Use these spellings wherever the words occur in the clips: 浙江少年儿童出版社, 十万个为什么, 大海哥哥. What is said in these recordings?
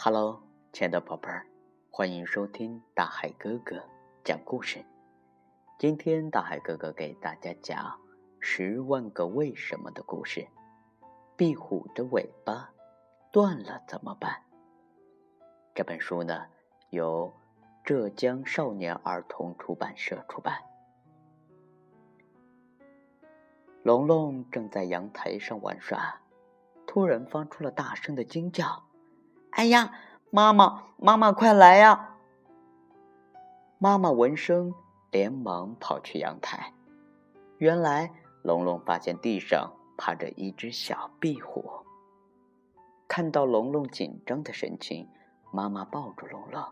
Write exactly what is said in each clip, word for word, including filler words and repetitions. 哈喽，亲爱的宝贝儿，欢迎收听大海哥哥讲故事。今天大海哥哥给大家讲十万个为什么的故事。壁虎的尾巴断了怎么办？这本书呢，由浙江少年儿童出版社出版。龙龙正在阳台上玩耍，突然发出了大声的惊叫。哎呀，妈妈，妈妈快来呀！妈妈闻声连忙跑去阳台。原来龙龙发现地上趴着一只小壁虎。看到龙龙紧张的神情，妈妈抱住龙龙，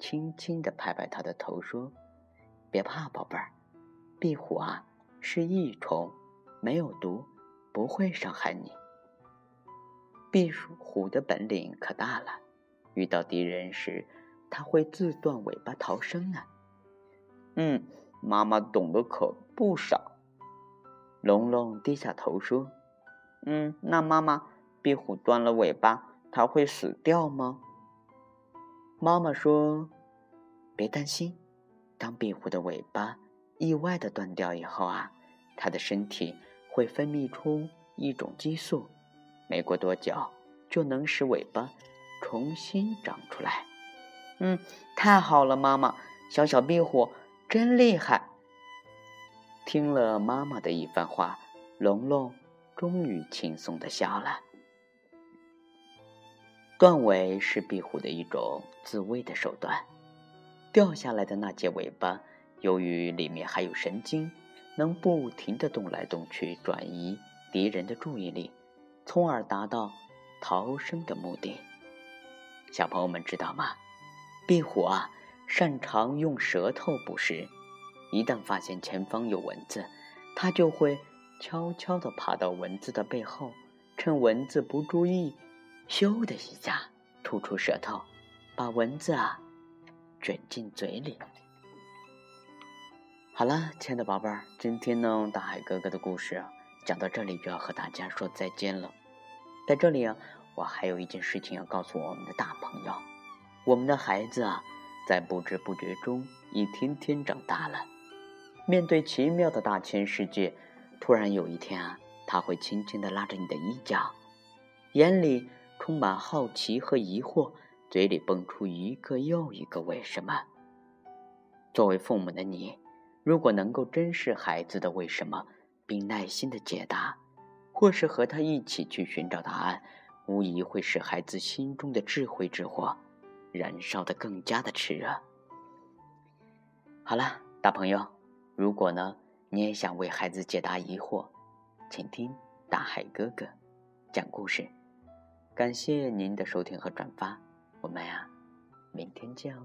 轻轻地拍拍他的头说：别怕宝贝儿，壁虎啊是益虫，没有毒，不会伤害你。壁虎的本领可大了，遇到敌人时，它会自断尾巴逃生啊！嗯，妈妈懂得可不少。龙龙低下头说：“嗯，那妈妈，壁虎断了尾巴，它会死掉吗？”妈妈说：“别担心，当壁虎的尾巴意外地断掉以后啊，它的身体会分泌出一种激素。”没过多久就能使尾巴重新长出来。嗯，太好了妈妈，小小壁虎真厉害。听了妈妈的一番话，龙龙终于轻松地笑了。断尾是壁虎的一种自卫的手段，掉下来的那截尾巴由于里面还有神经，能不停地动来动去，转移敌人的注意力，从而达到逃生的目的。小朋友们知道吗？壁虎啊，擅长用舌头捕食。一旦发现前方有蚊子，它就会悄悄地爬到蚊子的背后，趁蚊子不注意，咻的一下吐出舌头，把蚊子啊卷进嘴里。好了，亲爱的宝贝儿，今天呢，大海哥哥的故事啊讲到这里就要和大家说再见了。在这里啊，我还有一件事情要告诉我们的大朋友，我们的孩子啊，在不知不觉中一天天长大了。面对奇妙的大千世界，突然有一天啊，他会轻轻地拉着你的衣角，眼里充满好奇和疑惑，嘴里蹦出一个又一个为什么。作为父母的你，如果能够珍视孩子的为什么，并耐心的解答，或是和他一起去寻找答案，无疑会使孩子心中的智慧之火燃烧得更加的炽热。好了，大朋友，如果呢你也想为孩子解答疑惑，请听大海哥哥讲故事。感谢您的收听和转发，我们呀、啊、明天见哦。